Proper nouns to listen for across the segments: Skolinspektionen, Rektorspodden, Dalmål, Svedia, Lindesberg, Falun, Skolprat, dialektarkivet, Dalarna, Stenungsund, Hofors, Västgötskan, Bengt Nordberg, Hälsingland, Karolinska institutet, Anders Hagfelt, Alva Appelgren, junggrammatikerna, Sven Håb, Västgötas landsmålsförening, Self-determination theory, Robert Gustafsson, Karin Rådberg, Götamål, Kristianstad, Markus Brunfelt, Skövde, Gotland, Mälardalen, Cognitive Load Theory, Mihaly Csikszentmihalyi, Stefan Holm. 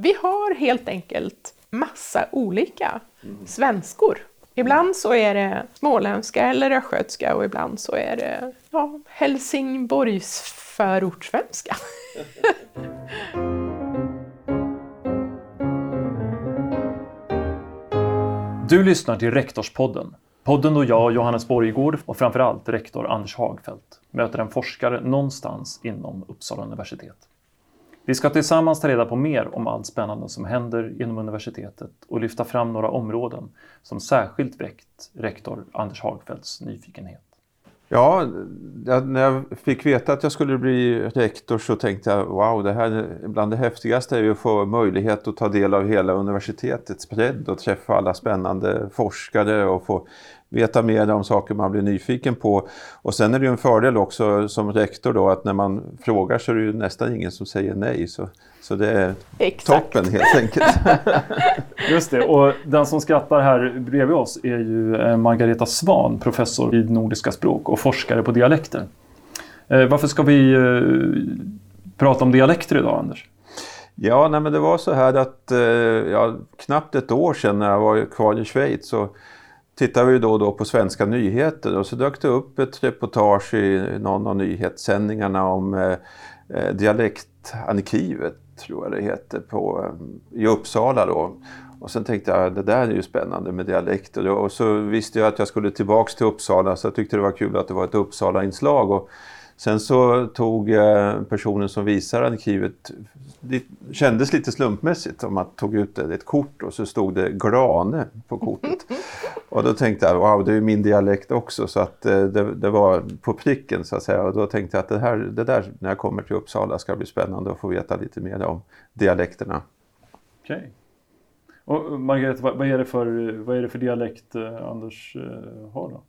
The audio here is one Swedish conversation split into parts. Vi har helt enkelt massa olika svenskor. Ibland så är det småländska eller röskötska och ibland så är det Helsingborgsförortssvenska. Du lyssnar till Rektorspodden. Podden då jag, Johannes Borggård och framförallt rektor Anders Hagfelt möter en forskare någonstans inom Uppsala universitet. Vi ska tillsammans ta reda på mer om allt spännande som händer inom universitetet och lyfta fram några områden som särskilt väckt rektor Anders Hagfelts nyfikenhet. Ja, när jag fick veta att jag skulle bli rektor så tänkte jag wow, det här bland det häftigaste är ju att få möjlighet att ta del av hela universitetets bredd och träffa alla spännande forskare och få veta mer om saker man blir nyfiken på. Och sen är det ju en fördel också som rektor då att när man frågar så är det ju nästan ingen som säger nej. Så det är toppen helt enkelt. Just det, och den som skrattar här bredvid oss är ju Margareta Svan, professor i nordiska språk och forskare på dialekter. Varför ska vi prata om dialekter idag, Anders? Ja, nej, men det var så här att knappt ett år sedan när jag var kvar i Schweiz så tittar vi då och då på svenska nyheter och så dök det upp ett reportage i någon av nyhetssändningarna om dialektarkivet, tror jag det heter, i Uppsala då. Och sen tänkte jag, det där är ju spännande med dialekter. Och så visste jag att jag skulle tillbaka till Uppsala så jag tyckte det var kul att det var ett Uppsala-inslag. Och sen så tog personen som visar arkivet, det kändes lite slumpmässigt om man tog ut ett kort och så stod det Grane på kortet. Och då tänkte jag, wow, det är min dialekt också, så att det var på pricken så att säga. Och då tänkte jag att det där när jag kommer till Uppsala ska bli spännande att få veta lite mer om dialekterna. Okej. Och Margareta, vad är det för dialekt Anders har då?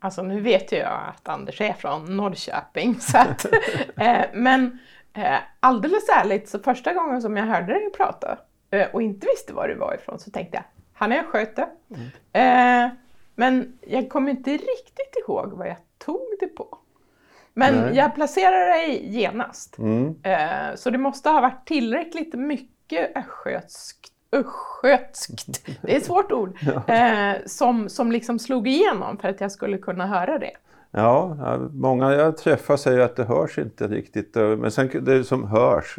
Alltså nu vet jag att Anders är från Norrköping så att, men alldeles ärligt så första gången som jag hörde dig prata och inte visste var du var ifrån så tänkte jag, han är sköte. Men jag kommer inte riktigt ihåg vad jag tog det på. Men jag placerar dig genast. Så det måste ha varit tillräckligt mycket östgötskt, det är ett svårt ord, som liksom slog igenom för att jag skulle kunna höra det. Ja, många jag träffar säger att det hörs inte riktigt, men sen det som hörs,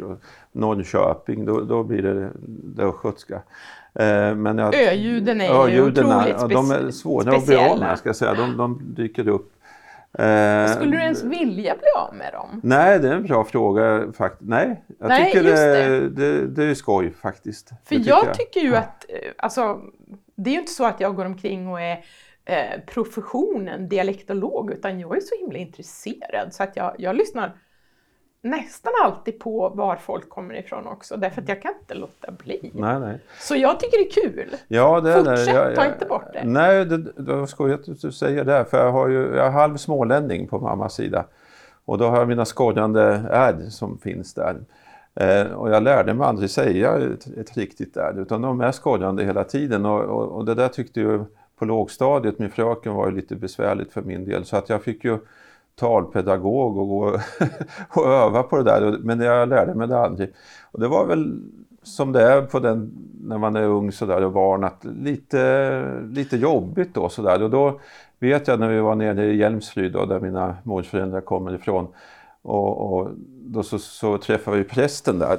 Norrköping, då blir det östgötska. Öljuden är ju otroligt speciella. De är svåra att bli av med, ska jag säga, de dyker upp. Skulle du ens vilja bli av med dem? Nej, det är en bra fråga faktiskt. Nej, jag tycker det är skoj faktiskt. För jag tycker ju att, alltså, det är ju inte så att jag går omkring och är professionen dialektolog, utan jag är så himla intresserad så att jag lyssnar nästan alltid på var folk kommer ifrån också, därför att jag kan inte låta bli. Nej. Så jag tycker det är kul. Ja, det är det. Fortsätt, ta inte bort det. Nej, det var skojigt att du säger det, för jag är halv smålänning på mammas sida. Och då har jag mina skådande ärd som finns där. Och jag lärde mig aldrig säga ett riktigt ärd, utan de är skådande hela tiden. Och det där tyckte ju på lågstadiet, min fröken var ju lite besvärligt för min del, så att jag fick ju talpedagog och gå och öva på det där, men jag lärde mig det aldrig. Och det var väl som det är på den, när man är ung så där och barn, att lite jobbigt då så där. Och då vet jag när vi var nere i Jämlsfryde då, där mina morföräldrar kommer ifrån, och då så träffade vi prästen där,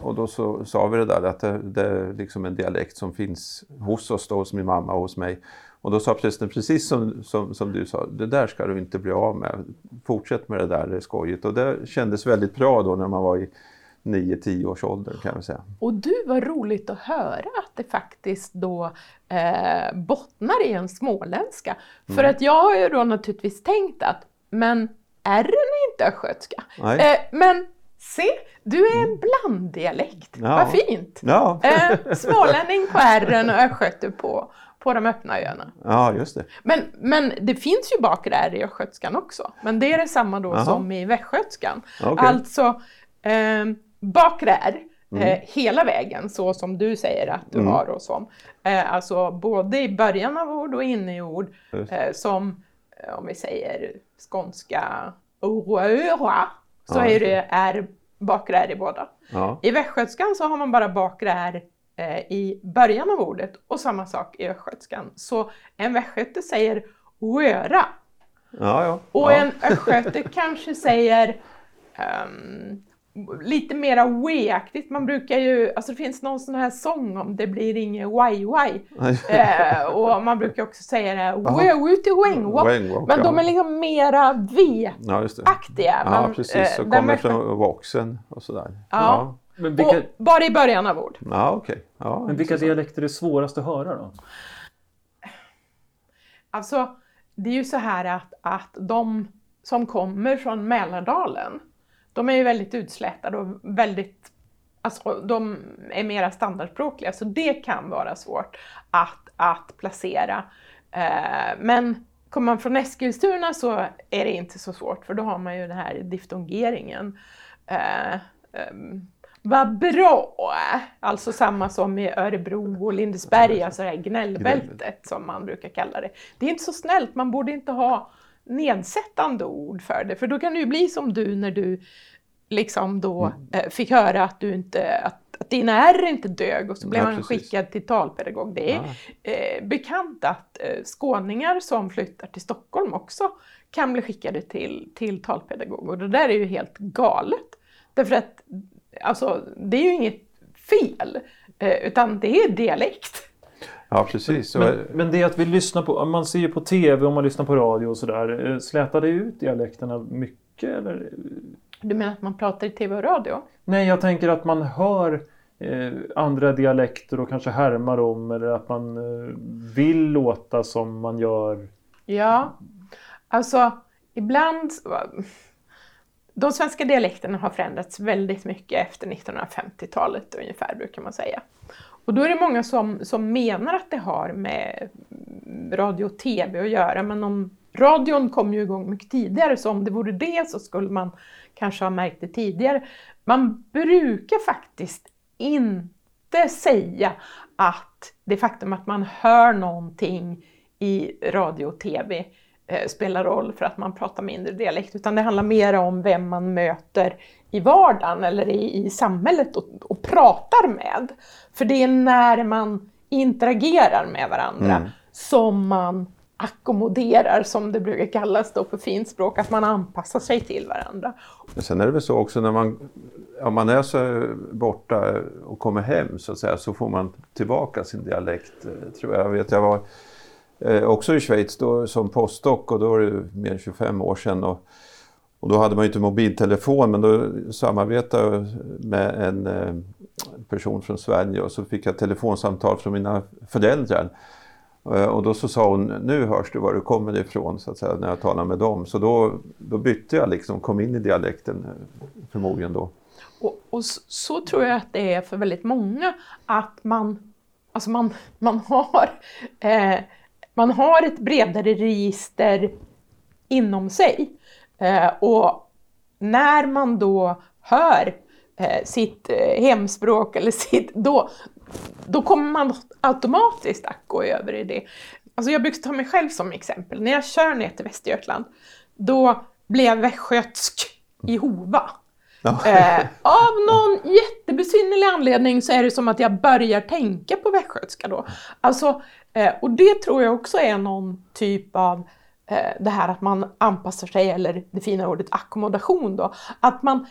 och då så sa vi det där att det är liksom en dialekt som finns hos oss då, hos min mamma och hos mig. Och då sa prästen precis som du sa, det där ska du inte bli av med. Fortsätt med det där, det är skojigt. Och det kändes väldigt bra då när man var i 9-10 års ålder kan man säga. Och du, var roligt att höra att det faktiskt då bottnar i en småländska. För att jag har ju då naturligtvis tänkt att, men är den inte östgötska? Men se, du är en blanddialekt. Ja. Vad fint! Ja. Smålänning på ärren och östgöte på de öppna öarna. Ja, just det. Men det finns ju bakräder i östgötskan också. Men det är det samma då som i västgötskan. Okay. Alltså bakrär hela vägen, så som du säger att du har och som. Alltså både i början av ord och inne i ord. Som om vi säger skånska så är det är bakrär i båda. Ja. I västgötskan så har man bara bakrär i början av ordet och samma sak i östgötskan. Så en västgöte säger röra. Ja, ja. Och en östgöte kanske säger lite mera way-aktigt. Man brukar ju, alltså det finns någon sån här sång om det blir inget way-way. Och man brukar också säga det way-way-way. Men de är liksom mera v-aktiga. Ja, precis. Så kommer från voxen och sådär. Ja. Men vilka... och bara i början av ord. Ja, okej. Okay. Ja, men vilka dialekter är svårast att höra då? Alltså, det är ju så här att de som kommer från Mälardalen, de är ju väldigt utslätade och väldigt, alltså de är mera standardspråkliga. Så det kan vara svårt att placera. Men kommer man från Eskilstuna så är det inte så svårt, för då har man ju den här diftongeringen. Vad bra! Alltså samma som i Örebro och Lindesberg, alltså det här gnällbältet som man brukar kalla det. Det är inte så snällt, man borde inte ha nedsättande ord för det. För då kan det ju bli som du när du liksom då fick höra att du inte, att dina är inte dög, och så blev man skickad till talpedagog. Det är bekant att skåningar som flyttar till Stockholm också kan bli skickade till talpedagog. Och det där är ju helt galet. Därför att alltså, det är ju inget fel, utan det är dialekt. Ja, precis. Men det är att vi lyssnar på, man ser ju på tv och man lyssnar på radio och sådär. Slätar det ut dialekterna mycket? Eller? Du menar att man pratar i tv och radio? Nej, jag tänker att man hör andra dialekter och kanske härmar om, eller att man vill låta som man gör. Ja, alltså ibland... De svenska dialekterna har förändrats väldigt mycket efter 1950-talet ungefär, brukar man säga. Och då är det många som menar att det har med radio och tv att göra. Men om radion kom ju igång mycket tidigare, så om det vore det så skulle man kanske ha märkt det tidigare. Man brukar faktiskt inte säga att det faktum att man hör någonting i radio och tv spelar roll för att man pratar mindre dialekt, utan det handlar mer om vem man möter i vardagen eller i samhället och pratar med. För det är när man interagerar med varandra som man akkommoderar, som det brukar kallas då på finspråk, att man anpassar sig till varandra. Men sen är det väl så också när man, om man är så borta och kommer hem så att säga, så får man tillbaka sin dialekt, tror jag. Jag var också i Schweiz då, som postdoc, och då var det mer än 25 år sedan. Och då hade man ju inte mobiltelefon, men då samarbetade jag med en person från Sverige, och så fick jag telefonsamtal från mina föräldrar. Och då så sa hon, nu hörs du var du kommer ifrån, så att säga, när jag talade med dem. Så då bytte jag liksom, kom in i dialekten förmodligen då. Och så tror jag att det är för väldigt många, att man har... Man har ett bredare register inom sig, och när man då hör sitt hemspråk eller sitt, då kommer man automatiskt att gå över i det. Alltså jag brukar ta mig själv som exempel. När jag kör ner till Västgötland, då blev jag västgötsk i Hova. Av någon jättebesynnerlig anledning så är det som att jag börjar tänka på västgötska då. Alltså, och det tror jag också är någon typ av det här att man anpassar sig, eller det fina ordet ackommodation då. Att man,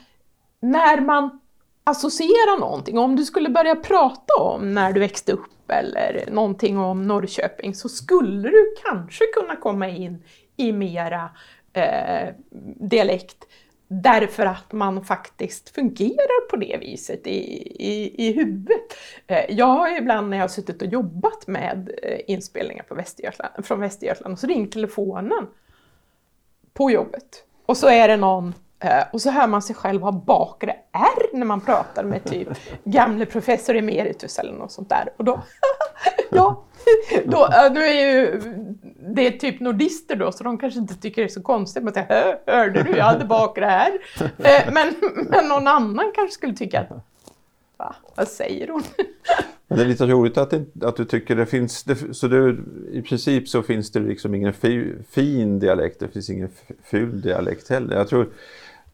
när man associerar någonting, om du skulle börja prata om när du växte upp eller någonting om Norrköping, så skulle du kanske kunna komma in i mera dialekt. Därför att man faktiskt fungerar på det viset i huvudet. Jag har ju ibland när jag har suttit och jobbat med inspelningar på Västergötland, från Västergötland, och så ringer telefonen på jobbet. Och så är det någon, och så hör man sig själv ha bakre R när man pratar med typ gamle professor emeritus eller något sånt där. Och då, nu är ju det är typ nordister då, så de kanske inte tycker det är så konstigt. Men säger, hörde du, jag hade bakre här. Men någon annan kanske skulle tycka att, vad säger hon? Men det är lite roligt att du tycker det finns, så du, i princip så finns det liksom ingen fin dialekt, det finns ingen ful dialekt heller. Jag tror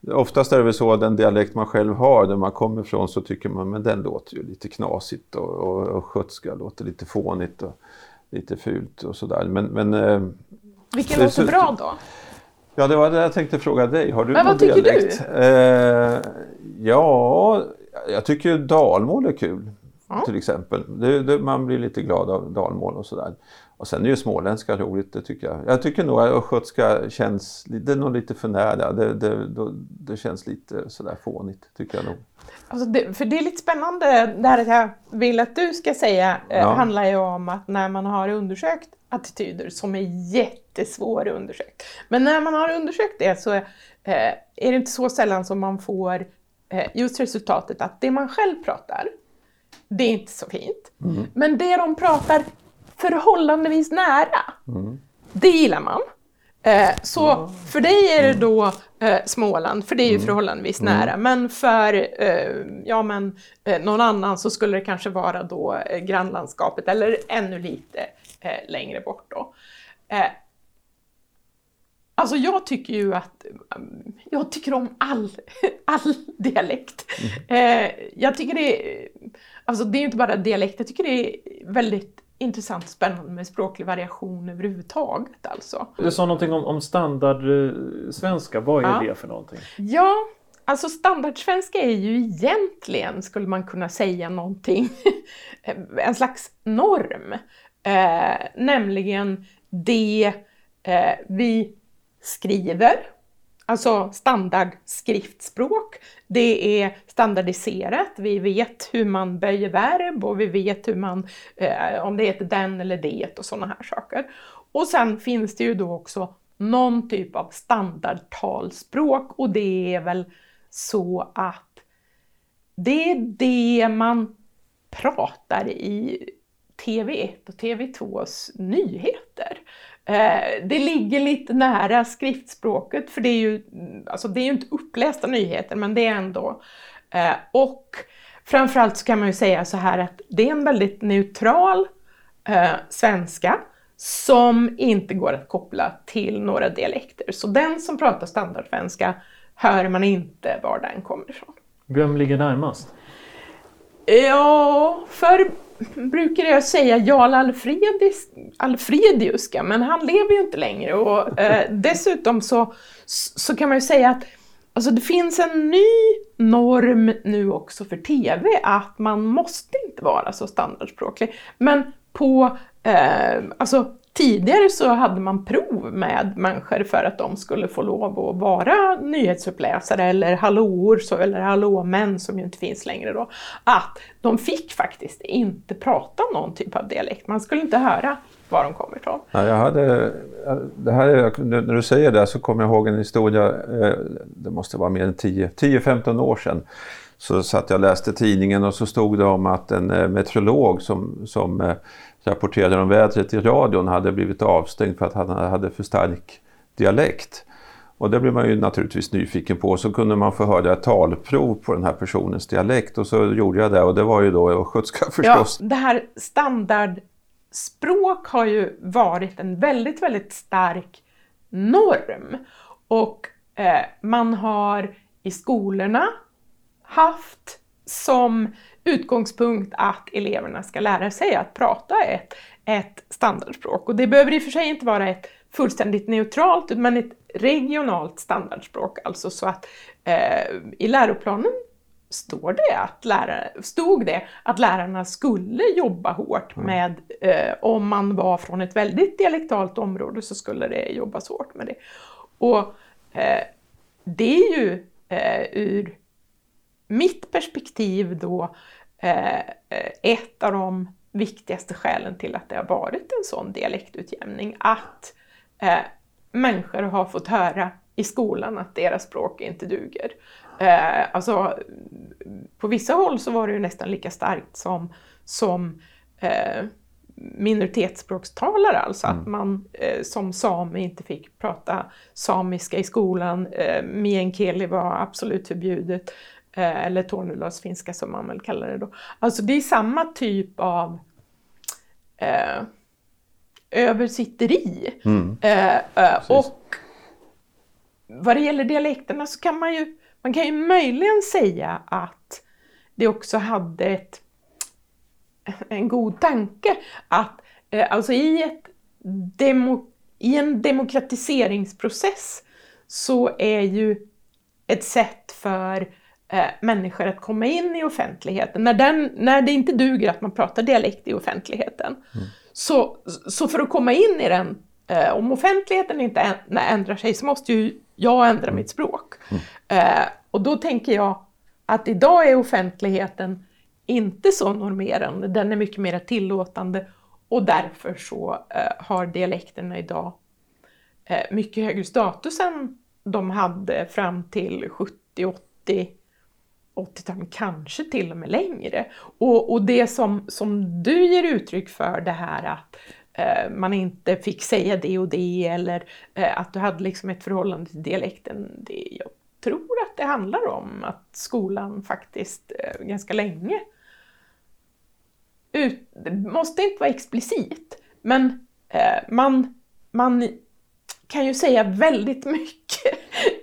Oftast är det väl så att den dialekt man själv har, där man kommer ifrån, så tycker man, men den låter ju lite knasigt och skötska, låter lite fånigt och lite fult och sådär. Men, vilken låter bra då? Ja, det var det jag tänkte fråga dig. Har du men någon dialekt? Vad tycker du? Ja, jag tycker dalmål är kul, till exempel. Man blir lite glad av dalmål och sådär. Och sen är ju småländska roligt, det tycker jag. Jag tycker nog att östgötska känns, det är nog lite för nära. Det känns lite sådär fånigt, tycker jag nog. Alltså för det är lite spännande, det här att jag vill att du ska säga handlar ju om att när man har undersökt attityder som är jättesvåra att undersöka. Men när man har undersökt det så är det inte så sällan som man får just resultatet att det man själv pratar, det är inte så fint. Mm. Men det de pratar förhållandevis nära, det gillar man. Så för dig är det då Småland, för det är ju förhållandevis nära. Men för någon annan så skulle det kanske vara då grannlandskapet eller ännu lite längre bort då. Alltså jag tycker ju att, jag tycker om all dialekt. Jag tycker det är, alltså det är inte bara dialekt, jag tycker det är väldigt intressant och spännande med språklig variation överhuvudtaget alltså. Du sa någonting om standardsvenska, vad är det för någonting? Ja, alltså standardsvenska är ju egentligen, skulle man kunna säga någonting, en slags norm. Nämligen det vi skriver, alltså standardskriftspråk. Det är standardiserat, vi vet hur man böjer verb och vi vet hur man, om det heter den eller det och sådana här saker. Och sen finns det ju då också någon typ av standardtalspråk, och det är väl så att det är det man pratar i TV1 och TV2s nyheter. Det ligger lite nära skriftspråket, för det är ju, alltså det är ju inte upplästa nyheter, men det är ändå. Och framförallt så kan man ju säga så här att det är en väldigt neutral svenska som inte går att koppla till några dialekter. Så den som pratar standardsvenska hör man inte var den kommer ifrån. Vem ligger närmast? Ja, för brukar jag säga Jarl Alfrediuska, men han lever ju inte längre, och dessutom så kan man ju säga att alltså det finns en ny norm nu också för TV att man måste inte vara så standardspråklig, men på alltså tidigare så hade man prov med människor för att de skulle få lov att vara nyhetsuppläsare eller hallåor eller hallåmän som ju inte finns längre då. Att de fick faktiskt inte prata någon typ av dialekt. Man skulle inte höra var de kommer ifrån. Ja, när du säger det så kommer jag ihåg en historia, det måste vara mer än 10-15 år sedan. Så satt jag och läste tidningen och så stod det om att en meteorolog som rapporterade om vädret i radion hade blivit avstängd för att han hade för stark dialekt. Och det blev man ju naturligtvis nyfiken på. Så kunde man få höra ett talprov på den här personens dialekt, och så gjorde jag det, och det var ju då östgötska förstås. Ja, det här standardspråk har ju varit en väldigt, väldigt stark norm. Och man har i skolorna haft som utgångspunkt att eleverna ska lära sig att prata ett standardspråk. Och det behöver i och för sig inte vara ett fullständigt neutralt, men ett regionalt standardspråk. Alltså så att i läroplanen stod det att lärarna skulle jobba hårt med, om man var från ett väldigt dialektalt område så skulle det jobbas hårt med det. Och det är ju ur mitt perspektiv då ett av de viktigaste skälen till att det har varit en sån dialektutjämning, att människor har fått höra i skolan att deras språk inte duger. Alltså, på vissa håll så var det ju nästan lika starkt som minoritetsspråkstalare, alltså att man som same inte fick prata samiska i skolan, meänkieli var absolut förbjudet, eller tornedalsfinska som man väl kallar det då. Alltså det är samma typ av översitteri. Och Vad det gäller dialekterna så kan man kan ju möjligen säga att det också hade en god tanke att alltså i en demokratiseringsprocess så är ju ett sätt för människor att komma in i offentligheten. När det inte duger att man pratar dialekt i offentligheten. Mm. Så för att komma in i den, om offentligheten inte ändrar sig så måste ju jag ändra mitt språk. Mm. Och då tänker jag att idag är offentligheten inte så normerande. Den är mycket mer tillåtande och därför så har dialekterna idag mycket högre status än de hade fram till 70-80-talet, kanske till och med längre. Och det som du ger uttryck för, det här att man inte fick säga det och det, eller att du hade liksom ett förhållande till dialekten, det jag tror att det handlar om att skolan faktiskt ganska länge det måste inte vara explicit, men man kan ju säga väldigt mycket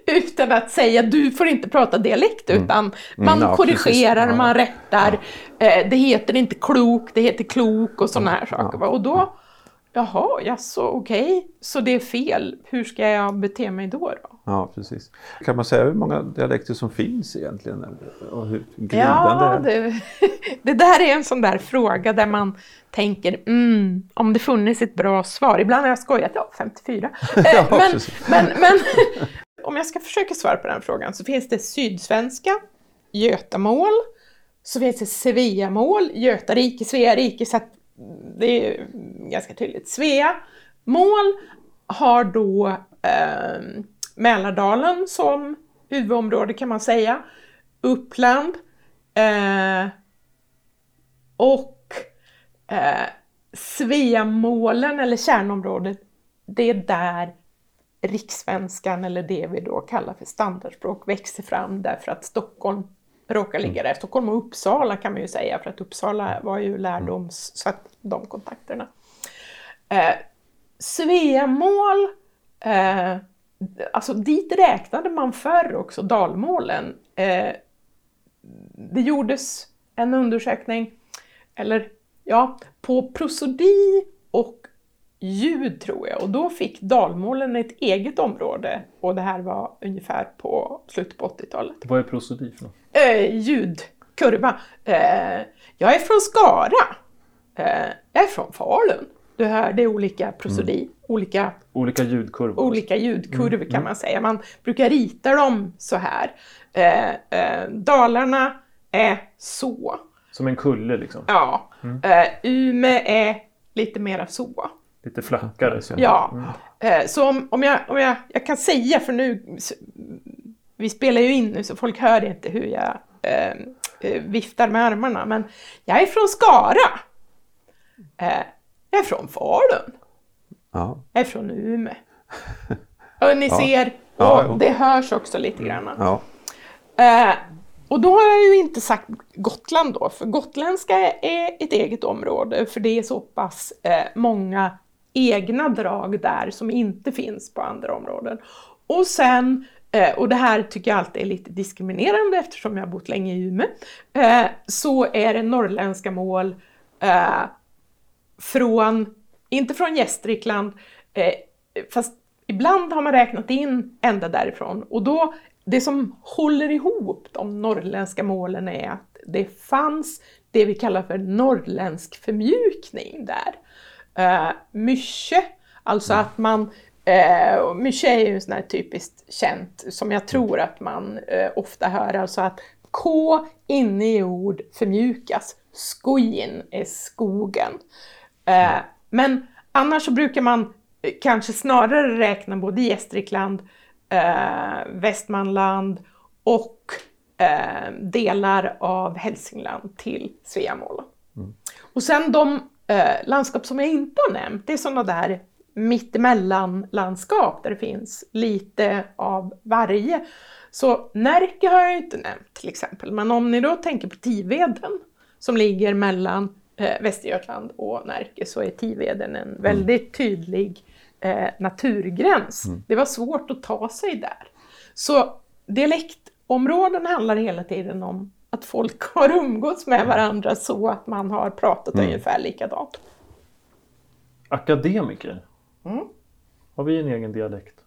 utan att säga du får inte prata dialekt, utan man korrigerar, man rättar, det heter inte klok, det heter klok och sådana här saker. Och då, okej, så det är fel, hur ska jag bete mig då? Ja, precis. Kan man säga hur många dialekter som finns egentligen? Och hur glidande är det? Det där är en sån där fråga där man tänker, om det funnits ett bra svar. Ibland har jag skojat, 54. Men om jag ska försöka svara på den frågan så finns det sydsvenska, Götamål, så finns det Sveamål, Götarike, Svearike, så att det är ganska tydligt. Sveamål har då Mälardalen som huvudområde, kan man säga. Uppland. Och Sveamålen eller kärnområdet, det är där rikssvenskan eller det vi då kallar för standardspråk växer fram, därför att Stockholm råkar ligga där. Stockholm och Uppsala kan man ju säga, för att Uppsala var ju lärdoms, så att de kontakterna. Sveamål, alltså dit räknade man förr också dalmålen. Det gjordes en undersökning på prosodi och ljud, tror jag. Och då fick dalmålen ett eget område. Och det här var ungefär på slutet på 80-talet. Vad är prosodi för något? Ljudkurva. Jag är från Skara. Jag är från Falun. Du hör, det är olika prosodi. Olika ljudkurvor. Olika ljudkurvor kan man säga. Man brukar rita dem så här. Dalarna är så. Som en kulle liksom. Ja. Umeå är lite mera så. Lite flackare. Så. Ja. Så om jag kan säga, för nu vi spelar ju in nu så folk hör inte hur jag viftar med armarna. Men jag är från Skara. Jag är från Falun. Ja. Jag är från Umeå. Och ni ser, och det hörs också lite grann. Ja. Och då har jag ju inte sagt Gotland då, för gotländska är ett eget område, för det är så pass många egna drag där som inte finns på andra områden. Och sen, och det här tycker jag alltid är lite diskriminerande eftersom jag har bott länge i Umeå, så är det norrländska mål inte från Gästrikland, fast ibland har man räknat in ända därifrån, och då det som håller ihop de norrländska målen är att det fanns det vi kallar för norrländsk förmjukning där. Mysche, alltså att man... mysche är ju en sån här typiskt känt som jag tror att man ofta hör. Alltså att K inne i ord förmjukas. Skojin är skogen. Men annars så brukar man kanske snarare räkna både Gästrikland, Västmanland och delar av Hälsingland till Sveamål. Och sen de landskap som jag inte har nämnt, det är sådana där mittemellan landskap där det finns lite av varje. Så Närke har jag inte nämnt till exempel, men om ni då tänker på Tiveden som ligger mellan Västergötland och Närke, så är Tiveden en väldigt tydlig naturgräns. Det var svårt att ta sig där. Så dialektområden handlar hela tiden om att folk har umgåtts med varandra så att man har pratat ungefär likadant. Akademiker? Mm. Har vi en egen dialekt?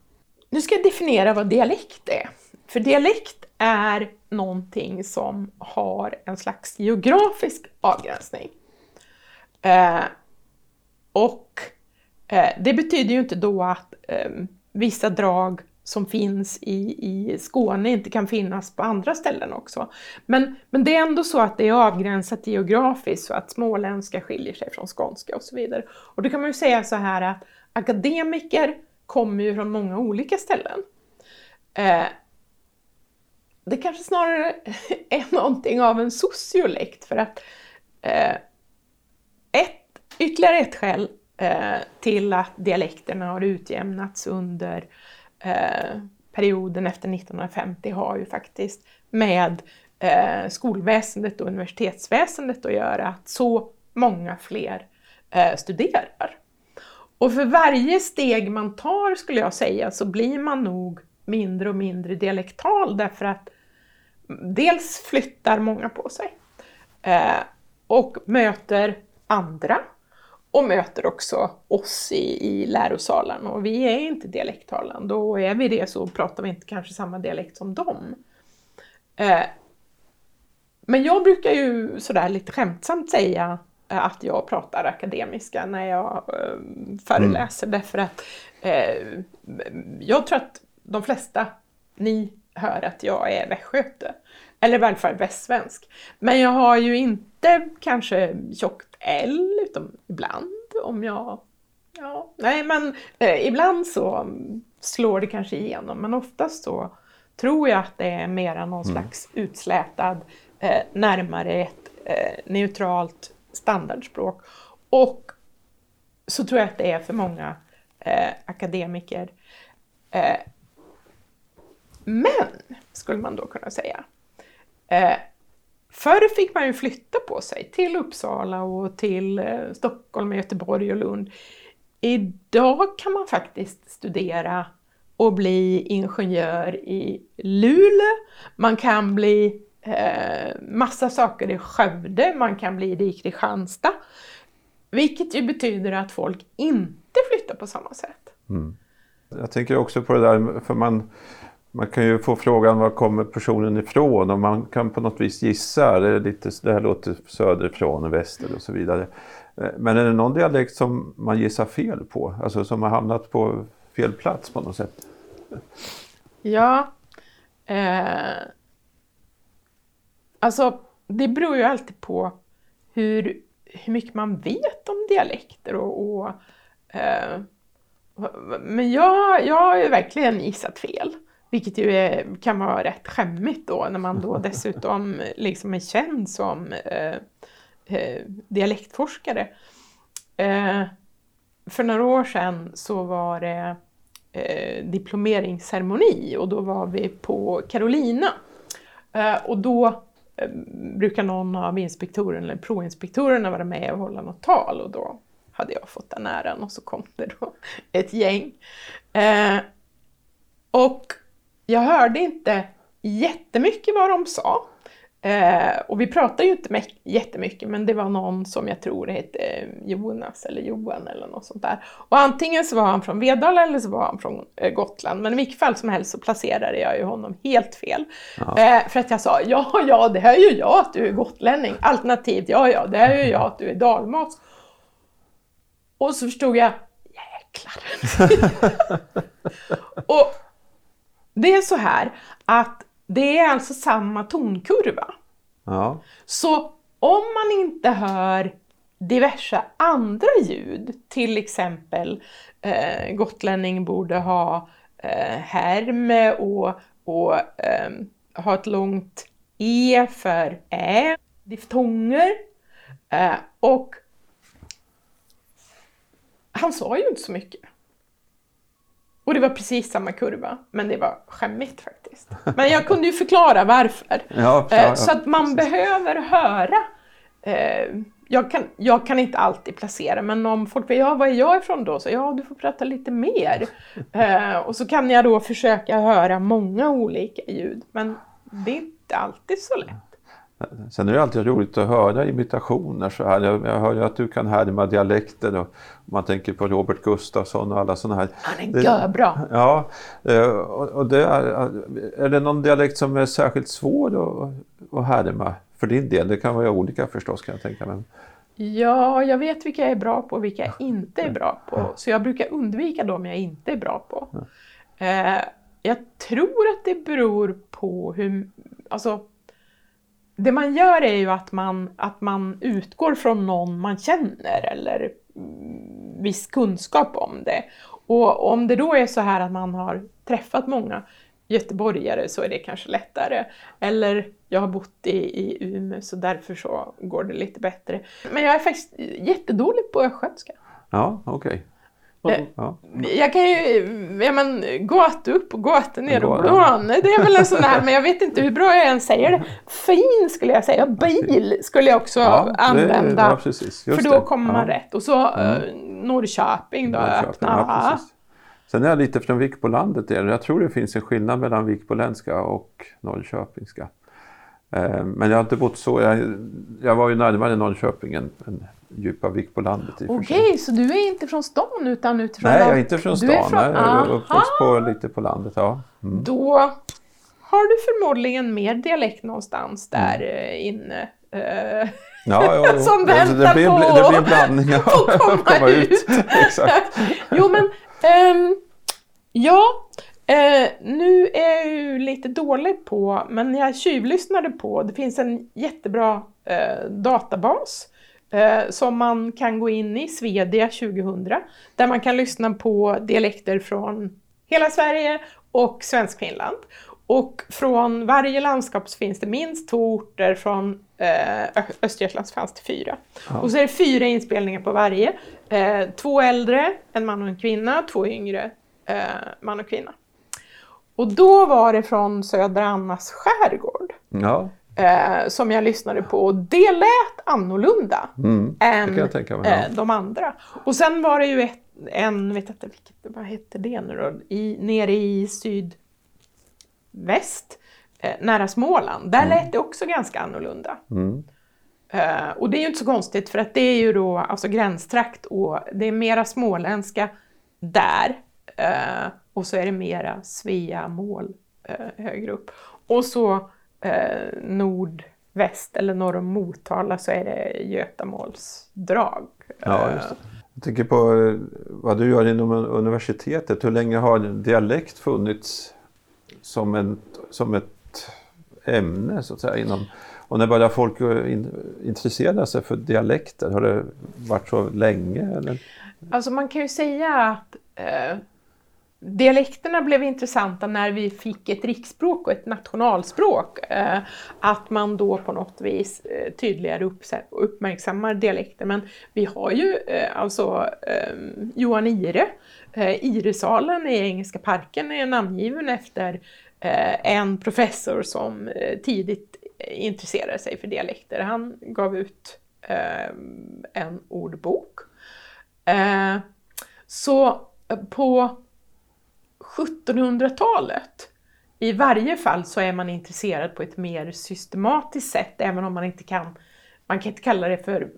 Nu ska jag definiera vad dialekt är. För dialekt är någonting som har en slags geografisk avgränsning. Det betyder ju inte då att vissa drag som finns i Skåne inte kan finnas på andra ställen också. Men det är ändå så att det är avgränsat geografiskt så att småländska skiljer sig från skånska och så vidare. Och då kan man ju säga så här att akademiker kommer ju från många olika ställen. Det kanske snarare är någonting av en sociolekt för att ytterligare ett skäl till att dialekterna har utjämnats under perioden efter 1950 har ju faktiskt med skolväsendet och universitetsväsendet att göra att så många fler studerar. Och för varje steg man tar skulle jag säga så blir man nog mindre och mindre dialektal därför att dels flyttar många på sig och möter andra och möter också oss i lärosalen och vi är inte dialekttalande och är vi det så pratar vi inte kanske samma dialekt som dem. Men jag brukar ju sådär lite skämtsamt säga att jag pratar akademiska när jag föreläser därför att jag tror att de flesta ni hör att jag är västgöte eller i alla fall västsvensk. Men jag har ju inte kanske tjockt L utan ibland om jag... Ja, nej men ibland så slår det kanske igenom men oftast så tror jag att det är mera någon slags utslätad närmare ett neutralt standardspråk och så tror jag att det är för många akademiker. Men, skulle man då kunna säga, förr fick man ju flytta på sig till Uppsala och till Stockholm, Göteborg och Lund. Idag kan man faktiskt studera och bli ingenjör i Luleå. Man kan bli massa saker i Skövde, man kan bli i Kristianstad. Vilket ju betyder att folk inte flyttar på samma sätt. Mm. Jag tänker också på det där, för man kan ju få frågan var kommer personen ifrån och man kan på något vis gissa. Det här låter söderifrån och väster och så vidare. Men är det någon dialekt som man gissar fel på? Alltså som har hamnat på fel plats på något sätt? Ja. Alltså det beror ju alltid på hur mycket man vet om dialekter men jag har ju verkligen gissat fel. Vilket ju kan vara rätt skämmigt då när man då dessutom liksom är känd som dialektforskare. För några år sedan så var det diplomeringsceremoni och då var vi på Carolina. Och då brukar någon av inspektorerna eller proinspektorerna vara med och hålla något tal och då hade jag fått den äran och så kom det då ett gäng. Och jag hörde inte jättemycket vad de sa. Och vi pratade ju inte jättemycket. Men det var någon som jag tror hette Jonas eller Johan eller något sånt där. Och antingen så var han från Vedala eller så var han från Gotland. Men i vilket fall som helst så placerade jag ju honom helt fel. För att jag sa, ja det här är ju jag att du är gotlänning. Alternativt, ja det här är ju jag att du är dalmas. Och så förstod jag, jäklar. Och det är så här att det är alltså samma tonkurva. Ja. Så om man inte hör diverse andra ljud, till exempel gotlänning borde ha härme och ha ett långt e för ä, diftonger och han sa ju inte så mycket. Och det var precis samma kurva, men det var skämmigt faktiskt. Men jag kunde ju förklara varför. Ja, så att man behöver höra Jag kan inte alltid placera, men om folk säger, ja, var är jag ifrån då? Så ja, du får prata lite mer. Och så kan jag då försöka höra många olika ljud, men det är inte alltid så lätt. Sen är det alltid roligt att höra imitationer så här. Jag hör ju att du kan härma dialekter. Och man tänker på Robert Gustafsson och alla sådana här. Ja, det gör bra. Ja, och det är det någon dialekt som är särskilt svår att härma för din del? Det kan vara olika förstås, kan jag tänka mig. Ja, jag vet vilka jag är bra på och vilka jag inte är bra på. Så jag brukar undvika dem jag inte är bra på. Jag tror att det beror på hur... Alltså, det man gör är ju att man utgår från någon man känner eller viss kunskap om det. Och om det då är så här att man har träffat många göteborgare så är det kanske lättare. Eller jag har bott i Umeå så därför så går det lite bättre. Men jag är faktiskt jättedålig på östgötska. Ja, okej. Okay. Ja. Jag kan ju gata upp och gata ner och blån. Det är väl en sån här, men jag vet inte hur bra jag än säger det. Fin skulle jag säga, bil skulle jag också använda. Ja, precis. För då kommer man rätt. Och så Norrköping då, öppna. Ja, sen är jag lite från Vik på landet. Jag tror det finns en skillnad mellan vikboländska och norrköpingska. Men jag har inte bott så. Jag var ju närmare Norrköping än djupa Vik på landet. Okej, så du är inte från stan utan utifrån? Nej, jag är inte från stan. Jag är uppväxt lite på landet. Ja. Mm. Då har du förmodligen mer dialekt någonstans där inne. Ja, som väntar det blir en blandning att komma ut. Exakt. Jo, men... nu är jag ju lite dålig på, men jag tjuvlyssnade på, det finns en jättebra databas som man kan gå in i, Svedia 2000, där man kan lyssna på dialekter från hela Sverige och Svenskfinland. Och från varje landskap så finns det minst 2 orter, från Östergötland fanns det 4. Ja. Och så är det 4 inspelningar på varje. 2 äldre, en man och en kvinna, 2 yngre, man och kvinna. Och då var det från Södra Annas skärgård som jag lyssnade på. Och det lät annorlunda än de andra. Och sen var det ju vad hette det nu då? Nere i sydväst, nära Småland. Där lät det också ganska annorlunda. Mm. Och det är ju inte så konstigt för att det är ju då alltså gränstrakt och det är mera småländska där. Och så är det mera Sveamål högre upp. Och så nordväst eller norr om Motala så är det Götamålsdrag. Ja, just det. Jag tänker på vad du gör inom universitetet. Hur länge har dialekt funnits som ett ämne så att säga inom... Och när börjar folk intressera sig för dialekter? Har det varit så länge? Eller? Alltså man kan ju säga att dialekterna blev intressanta när vi fick ett riksspråk och ett nationalspråk. Att man då på något vis tydligare uppmärksammar dialekter. Men vi har ju Johan Ihre. Ihresalen i Engelska parken är namngiven efter en professor som tidigt intresserade sig för dialekter. Han gav ut en ordbok. Så på 1700-talet i varje fall så är man intresserad på ett mer systematiskt sätt, även om man kan inte kalla det för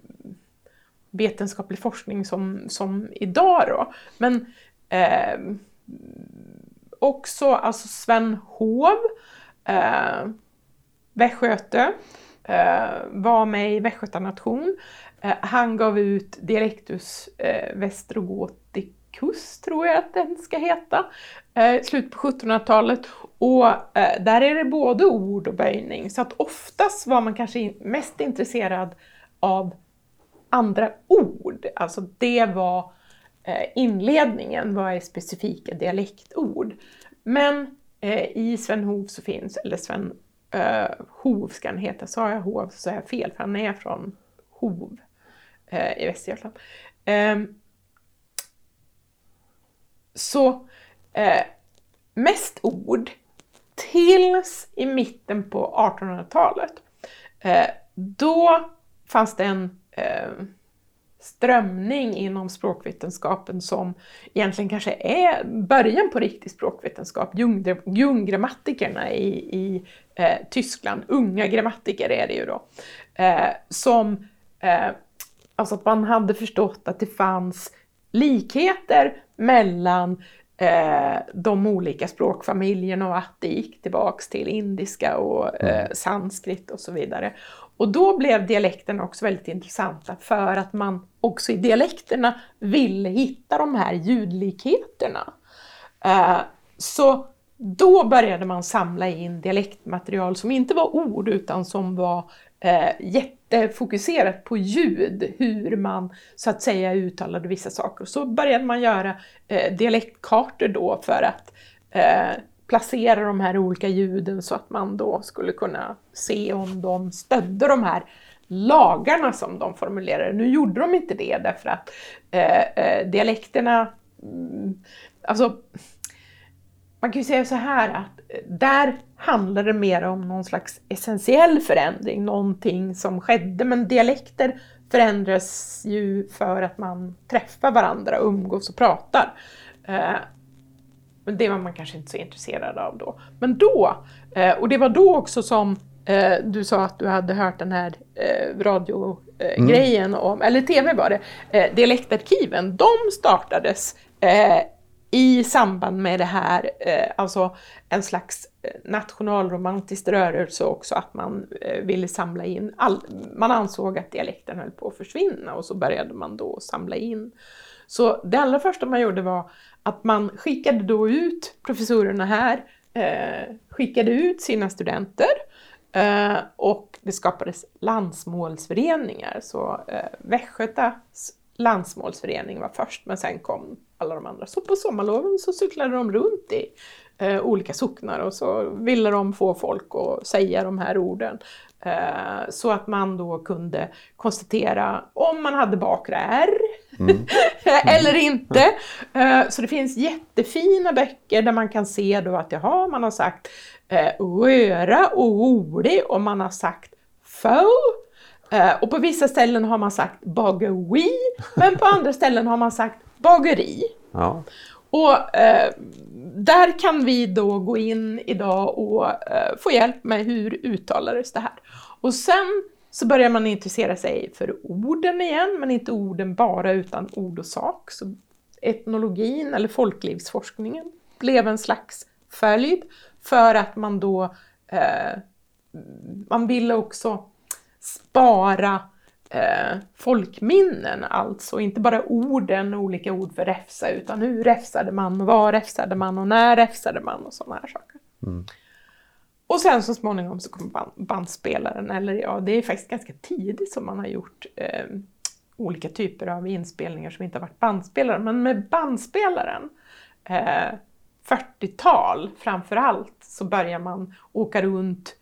vetenskaplig forskning som idag då. Men också alltså Sven Håb, västgöte, var med i Västgötanation. Han gav ut Dialectus Västergåtikus, tror jag att den ska heta, slut på 1700-talet. Och där är det både ord och böjning. Så att oftast var man kanske mest intresserad av andra ord. Alltså det var inledningen, vad är specifika dialektord. Men i Sven Hov så finns, eller Sven Hov ska han heta, sa jag Hov så är jag fel för han är från Hov i Västgötland. Mest ord tills i mitten på 1800-talet. Då fanns det en strömning inom språkvetenskapen som egentligen kanske är början på riktig språkvetenskap. Junggrammatikerna i Tyskland, unga grammatiker är det ju då. Alltså att man hade förstått att det fanns likheter mellan de olika språkfamiljerna och att det gick tillbaks till indiska och sanskrit och så vidare. Och då blev dialekterna också väldigt intressanta för att man också i dialekterna ville hitta de här ljudlikheterna. Så då började man samla in dialektmaterial som inte var ord utan som var jättefokuserat på ljud, hur man så att säga uttalade vissa saker. Så började man göra dialektkartor då för att placera de här olika ljuden så att man då skulle kunna se om de stödde de här lagarna som de formulerade. Nu gjorde de inte det därför att dialekterna, alltså man kan ju säga så här att där handlar det mer om någon slags essentiell förändring, någonting som skedde, men dialekter förändras ju för att man träffar varandra, umgås och pratar. Men det var man kanske inte så intresserad av då. Men då, och det var då också som du sa att du hade hört den här radiogrejen, om, eller tv var det, dialektarkiven, de startades i samband med det här, alltså en slags nationalromantisk rörelse också, att man ville samla in, man ansåg att dialekten höll på att försvinna och så började man då samla in. Så det allra första man gjorde var att man skickade då ut, professorerna här skickade ut sina studenter och det skapades landsmålsföreningar. Så Västgötas landsmålsförening var först, men sen kom alla de andra. Så på sommarloven så cyklade de runt i olika socknar och så ville de få folk att säga de här orden. Så att man då kunde konstatera om man hade bakre R eller inte. Så det finns jättefina böcker där man kan se då att jaha, man har sagt röra och rolig och man har sagt få. Och på vissa ställen har man sagt bageri, men på andra ställen har man sagt bageri. Ja. Och där kan vi då gå in idag och få hjälp med hur uttalades det här. Och sen så börjar man intressera sig för orden igen, men inte orden bara utan ord och sak. Så etnologin eller folklivsforskningen blev en slags följd för att man då, man ville också spara folkminnen, alltså inte bara orden, olika ord för räfsa, utan hur räfsade man, var räfsade man och när räfsade man och sådana här saker. Mm. Och sen så småningom så kom bandspelaren, eller ja, det är faktiskt ganska tidigt som man har gjort olika typer av inspelningar som inte har varit bandspelare, men med bandspelaren 40-tal framförallt så börjar man åka runt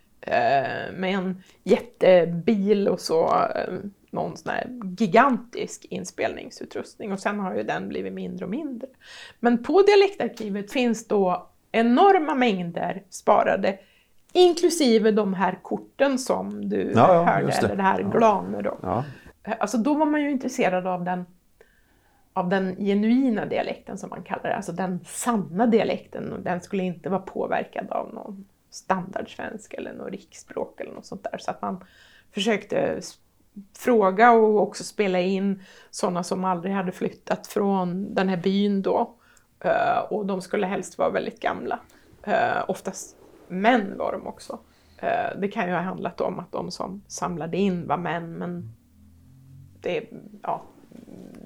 med en jättebil och så någon sån här gigantisk inspelningsutrustning. Och sen har ju den blivit mindre och mindre. Men på dialektarkivet finns då enorma mängder sparade, inklusive de här korten som du hörde, eller det här glaner då. Ja. Alltså då var man ju intresserad av den genuina dialekten som man kallar det. Alltså den sanna dialekten, och den skulle inte vara påverkad av någon standardsvensk eller något riksspråk eller något sånt där. Så att man försökte fråga och också spela in sådana som aldrig hade flyttat från den här byn då. Och de skulle helst vara väldigt gamla. Oftast män var de också. Det kan ju ha handlat om att de som samlade in var män, men det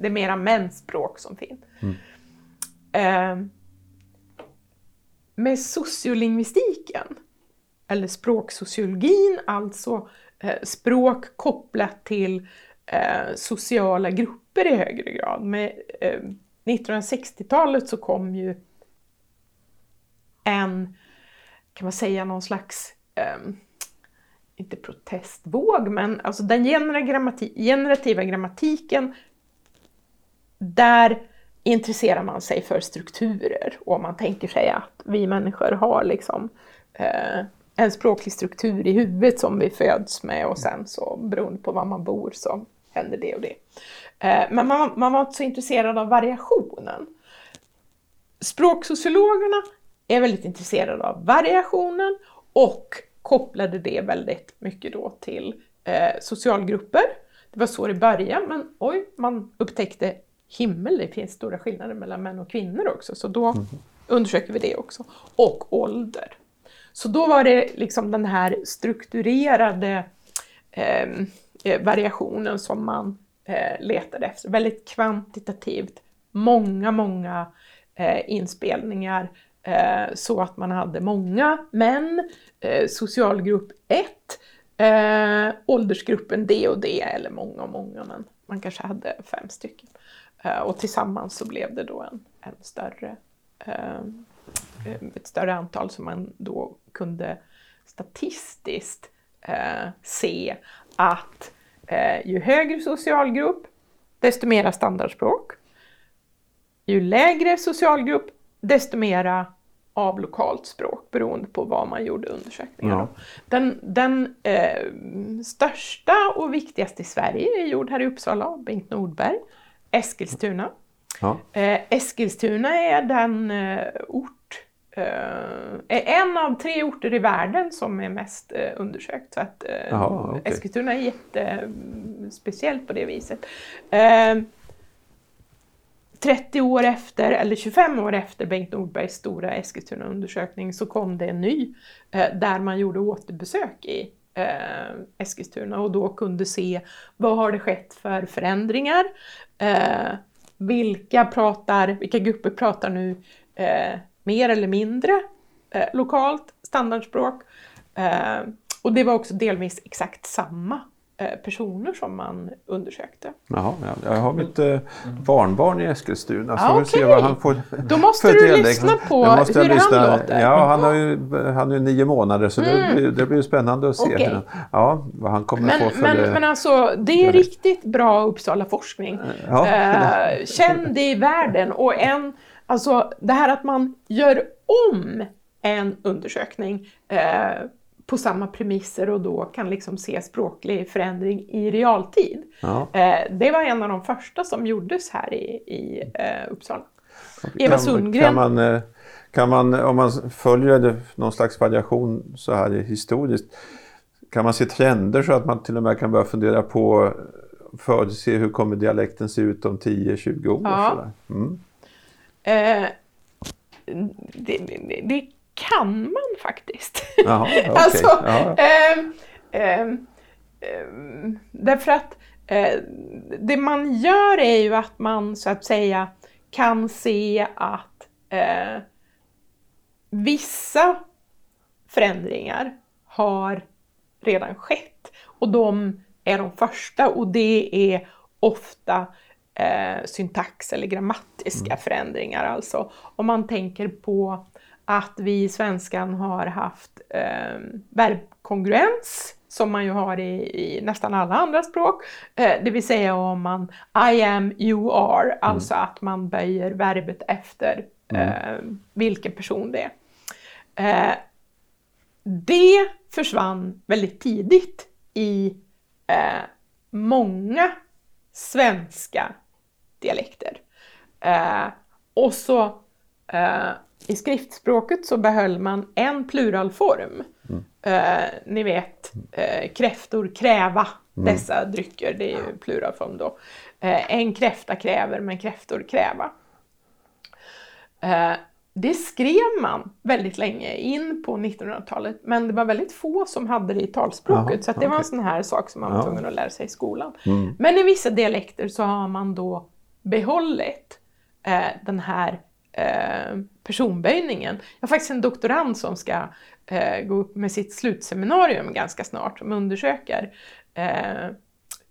är mera mänsspråk som finns. Mm. Med sociolingvistiken, eller språksociologin, alltså språk kopplat till sociala grupper i högre grad. Med 1960-talet så kom ju en, kan man säga, någon slags, inte protestvåg, men alltså den generativa grammatiken, där intresserar man sig för strukturer, och man tänker sig att vi människor har liksom en språklig struktur i huvudet som vi föds med, och sen så beroende på var man bor så händer det och det. Men man var inte så intresserad av variationen. Språksociologerna är väldigt intresserade av variationen och kopplade det väldigt mycket då till socialgrupper. Det var så det började, men man upptäckte himmel, det finns stora skillnader mellan män och kvinnor också. Så då undersöker vi det också. Och ålder. Så då var det liksom den här strukturerade variationen som man letade efter. Väldigt kvantitativt. Många inspelningar. Så att man hade många män. Socialgrupp 1. Åldersgruppen D och D. Eller många män. Man kanske hade 5 stycken. Och tillsammans så blev det då en större... ett större antal som man då kunde statistiskt se att ju högre socialgrupp desto mera standardspråk, ju lägre socialgrupp desto mera av lokalt språk beroende på vad man gjorde undersökningar. Ja. Den största och viktigaste i Sverige är gjord här i Uppsala, Bengt Nordberg, Eskilstuna. Ja. Eskilstuna är den en av 3 orter i världen som är mest undersökt. Så att, aha, okay. Eskilstuna är jättespeciellt på det viset. 30 år efter, eller 25 år efter Bengt Nordbergs stora Eskilstuna-undersökning så kom det en ny där man gjorde återbesök i Eskilstuna och då kunde se vad har det skett för förändringar. Vilka grupper pratar nu mer eller mindre lokalt standardspråk. Och det var också delvis exakt samma personer som man undersökte. Jaha, jag har mitt barnbarn i Eskilstuna så vi se vad han får. Då måste för du lyssna på hur han låter. Ja, han är 9 månader så det blir spännande att se vad han kommer få för det. Men alltså, det är riktigt bra Uppsala-forskning. Ja. Känd i världen och alltså det här att man gör om en undersökning på samma premisser och då kan liksom se språklig förändring i realtid. Ja. Det var en av de första som gjordes här i Uppsala. Eva Sundgren. Kan man, om man följer någon slags variation så här historiskt, kan man se trender så att man till och med kan börja fundera på för att se hur kommer dialekten se ut om 10-20 år? Ja. Det kan man faktiskt. Jaha, okay. Därför att det man gör är ju att man så att säga kan se att vissa förändringar har redan skett och de är de första och det är ofta syntax eller grammatiska förändringar. Alltså om man tänker på att vi i svenskan har haft verbkongruens som man ju har i nästan alla andra språk. Det vill säga om man I am, you are. Alltså att man böjer verbet efter vilken person det är. Det försvann väldigt tidigt i många svenska dialekter. Och så... I skriftspråket så behöll man en pluralform. Ni vet, kräftor kräva dessa drycker. Det är ju pluralform då. En kräfta kräver, men kräftor kräva. Det skrev man väldigt länge in på 1900-talet. Men det var väldigt få som hade det i talspråket. Aha, så att det var en sån här sak som man var tvungen att lära sig i skolan. Men i vissa dialekter så har man då behållit den här... personböjningen. Jag har faktiskt en doktorand som ska gå upp med sitt slutseminarium ganska snart som undersöker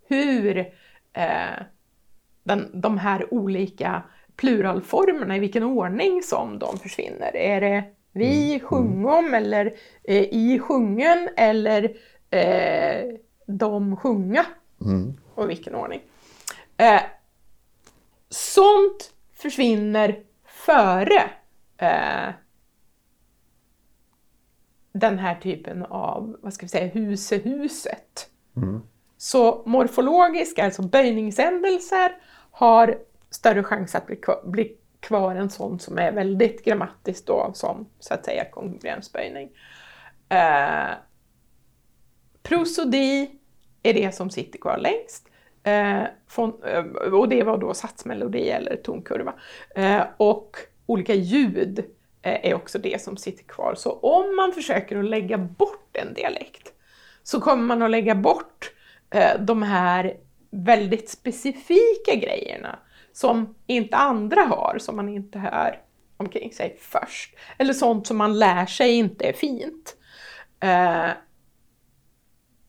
hur de här olika pluralformerna, i vilken ordning som de försvinner. Är det vi sjungom eller i sjungen eller de sjunga? Och vilken ordning? Sånt försvinner före den här typen av, vad ska vi säga, huset. Så morfologiska, alltså böjningsändelser, har större chans att bli kvar än sånt som är väldigt grammatiskt då, som så att säga kongruensböjning. Prosodi är det som sitter kvar längst. Och det var då satsmelodi eller tonkurva. Och olika ljud är också det som sitter kvar. Så om man försöker att lägga bort en dialekt så kommer man att lägga bort de här väldigt specifika grejerna som inte andra har, som man inte hör omkring sig först. Eller sånt som man lär sig inte är fint.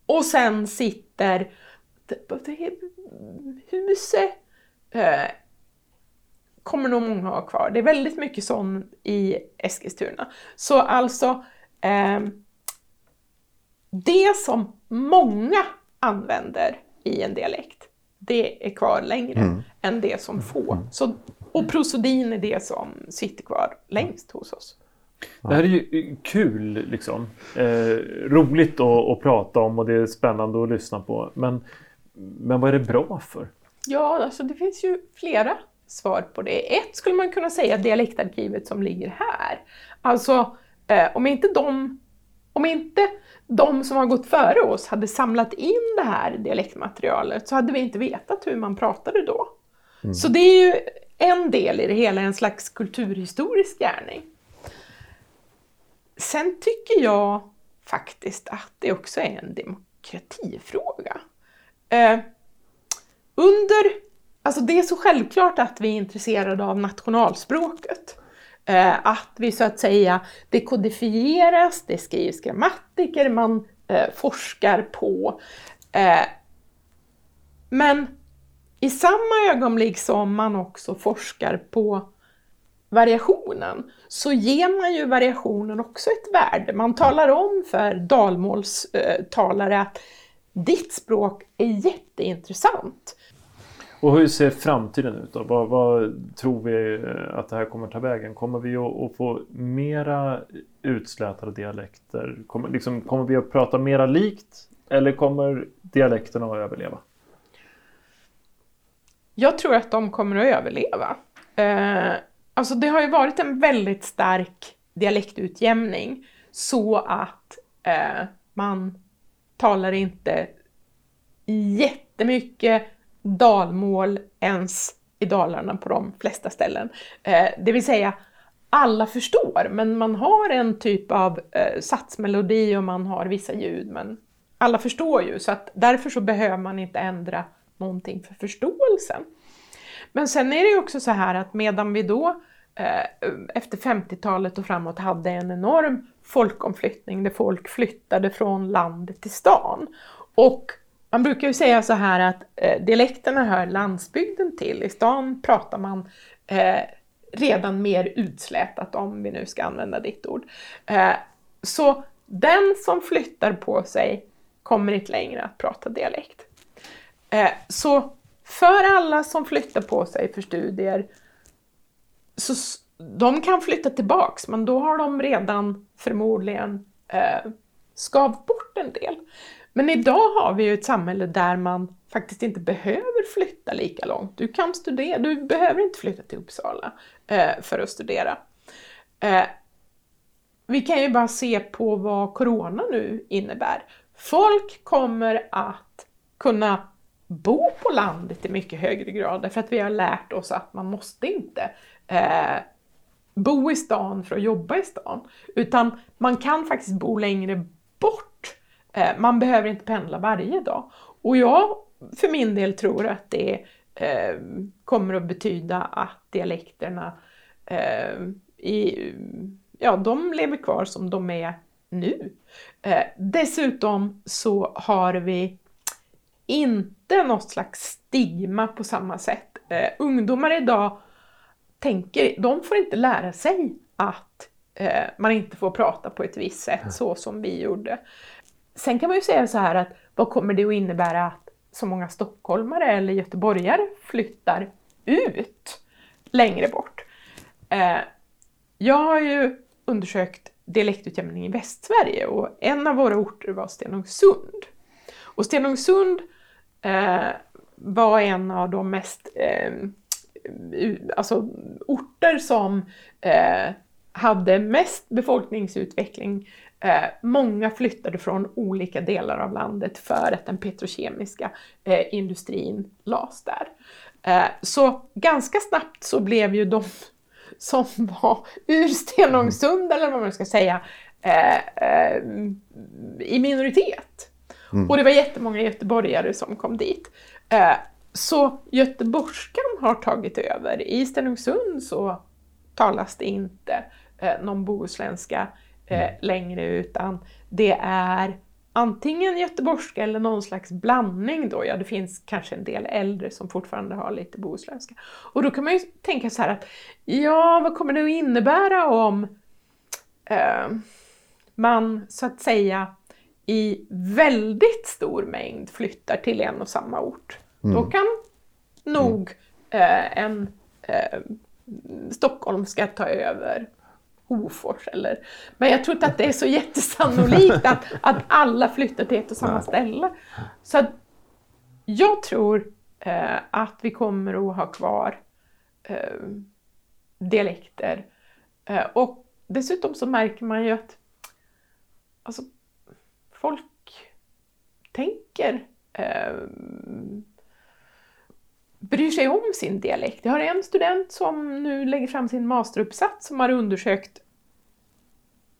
Och sen sitter huset, kommer nog många ha kvar. Det är väldigt mycket sån i Eskilstuna. Så alltså det som många använder i en dialekt, det är kvar längre än det som få. Så, och prosodin är det som sitter kvar längst hos oss. Det här är ju kul, liksom. Roligt att prata om, och det är spännande att lyssna på. Men vad är det bra för? Ja, alltså det finns ju flera svar på det. Ett skulle man kunna säga dialektarkivet som ligger här. Alltså, om inte de som har gått före oss hade samlat in det här dialektmaterialet så hade vi inte vetat hur man pratade då. Mm. Så det är ju en del i det hela, en slags kulturhistorisk gärning. Sen tycker jag faktiskt att det också är en demokratifråga. Alltså det är så självklart att vi är intresserade av nationalspråket. Att vi så att säga, det kodifieras, det skrivs grammatiker, man forskar på. Men i samma ögonblick som man också forskar på variationen, så ger man ju variationen också ett värde. Man talar om för dalmålstalare att ditt språk är jätteintressant. Och hur ser framtiden ut då? Vad tror vi att det här kommer ta vägen? Kommer vi att få mera utslätade dialekter? Kommer vi att prata mera likt? Eller kommer dialekterna att överleva? Jag tror att de kommer att överleva. Alltså det har ju varit en väldigt stark dialektutjämning så att man talar inte jättemycket dalmål ens i Dalarna på de flesta ställen. Det vill säga alla förstår, men man har en typ av satsmelodi och man har vissa ljud, men alla förstår ju, så att därför så behöver man inte ändra någonting för förståelsen. Men sen är det ju också så här att medan vi då efter 50-talet och framåt hade en enorm folkomflyttning där folk flyttade från landet till stan. Och man brukar ju säga så här att dialekterna hör landsbygden till. I stan pratar man redan mer utslätat, om vi nu ska använda ditt ord. Så den som flyttar på sig kommer inte längre att prata dialekt. Så för alla som flyttar på sig för studier, så de kan flytta tillbaks, men då har de redan förmodligen skavt bort en del. Men idag har vi ju ett samhälle där man faktiskt inte behöver flytta lika långt. Du kan studera, du behöver inte flytta till Uppsala för att studera. Vi kan ju bara se på vad corona nu innebär. Folk kommer att kunna bo på landet i mycket högre grad, därför att vi har lärt oss att man måste inte bo i stan för att jobba i stan, utan man kan faktiskt bo längre bort. Man behöver inte pendla varje dag, och jag för min del tror att det kommer att betyda att dialekterna de lever kvar som de är nu. Dessutom så har vi inte något slags stigma på samma sätt. Ungdomar idag de får inte lära sig att man inte får prata på ett visst sätt så som vi gjorde. Sen kan man ju säga så här att vad kommer det att innebära att så många stockholmare eller göteborgare flyttar ut längre bort? Jag har ju undersökt dialektutjämning i Västsverige, och en av våra orter var Stenungsund. Och Stenungsund var en av de mest orter som hade mest befolkningsutveckling. Många flyttade från olika delar av landet för att den petrokemiska industrin lades där. Så ganska snabbt så blev ju de som var ur Stenungsund eller vad man ska säga i minoritet. Mm. Och det var jättemånga göteborgare som kom dit. Så göteborgskan har tagit över. I Stenungsund så talas det inte någon bohuslänska längre, utan det är antingen göteborgska eller någon slags blandning då. Ja, det finns kanske en del äldre som fortfarande har lite bohuslänska. Och då kan man ju tänka så här att ja, vad kommer det att innebära om man så att säga i väldigt stor mängd flyttar till en och samma ort. Mm. Då kan nog Stockholm ska ta över Hofors eller... Men jag tror inte att det är så jättesannolikt att alla flyttar till ett och samma ställe. Så att jag tror att vi kommer att ha kvar dialekter. Och dessutom så märker man ju att folk tänker... bryr sig om sin dialekt. Jag har en student som nu lägger fram sin masteruppsats som har undersökt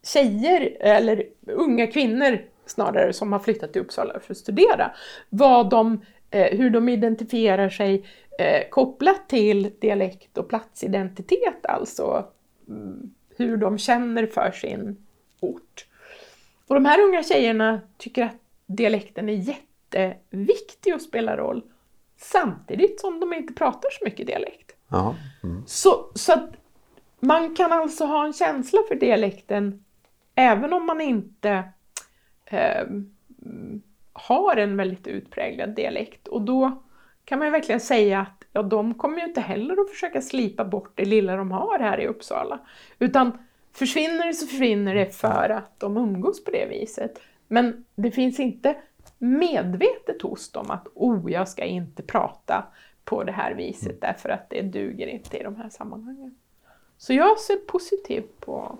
tjejer eller unga kvinnor snarare som har flyttat till Uppsala för att studera hur de identifierar sig kopplat till dialekt och platsidentitet, alltså hur de känner för sin ort. Och de här unga tjejerna tycker att dialekten är jätteviktig och spelar roll. Samtidigt som de inte pratar så mycket dialekt. Mm. Så att man kan alltså ha en känsla för dialekten även om man inte har en väldigt utpräglad dialekt. Och då kan man ju verkligen säga att ja, de kommer ju inte heller att försöka slipa bort det lilla de har här i Uppsala. Utan försvinner det för att de umgås på det viset. Men det finns inte... medvetet hos dem att jag ska inte prata på det här viset därför att det duger inte i de här sammanhangen. Så jag ser positivt på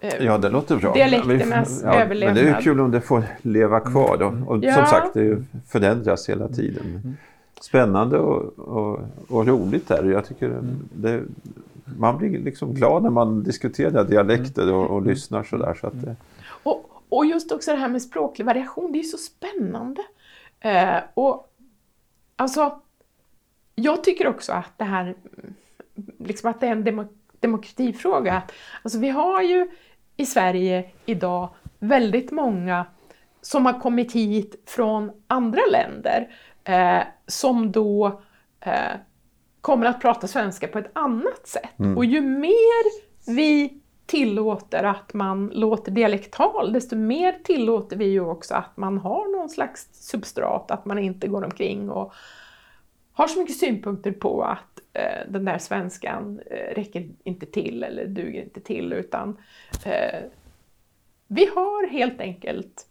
det låter bra. Dialekternas överlevnad. Men det är ju kul om det får leva kvar då. Och som sagt, det förändras hela tiden. Mm. Spännande och roligt där. Jag tycker man blir liksom glad när man diskuterar dialekter och lyssnar så där, så att och just också det här med språklig variation, det är ju så spännande. Jag tycker också att det här, liksom att det är en demokratifråga. Alltså vi har ju i Sverige idag väldigt många som har kommit hit från andra länder. Som då kommer att prata svenska på ett annat sätt. Mm. Och ju mer vi tillåter att man låter dialektal, desto mer tillåter vi ju också att man har någon slags substrat, att man inte går omkring och har så mycket synpunkter på att den där svenskan räcker inte till eller duger inte till, utan vi har helt enkelt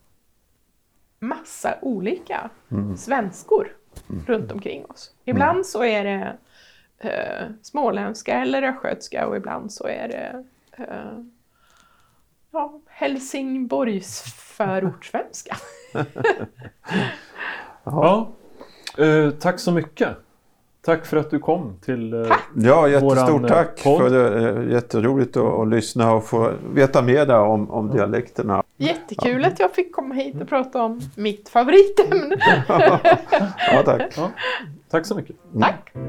massa olika svenskor runt omkring oss. Ibland så är det småländska eller röskötska, och ibland så är det Helsingborgsförortssvenska. Tack så mycket. Tack för att du kom till jättestort tack podd. För det jätteroligt att lyssna och få veta mer om dialekterna. Jättekul att jag fick komma hit och prata om mitt favoritämne. Tack så mycket. Tack.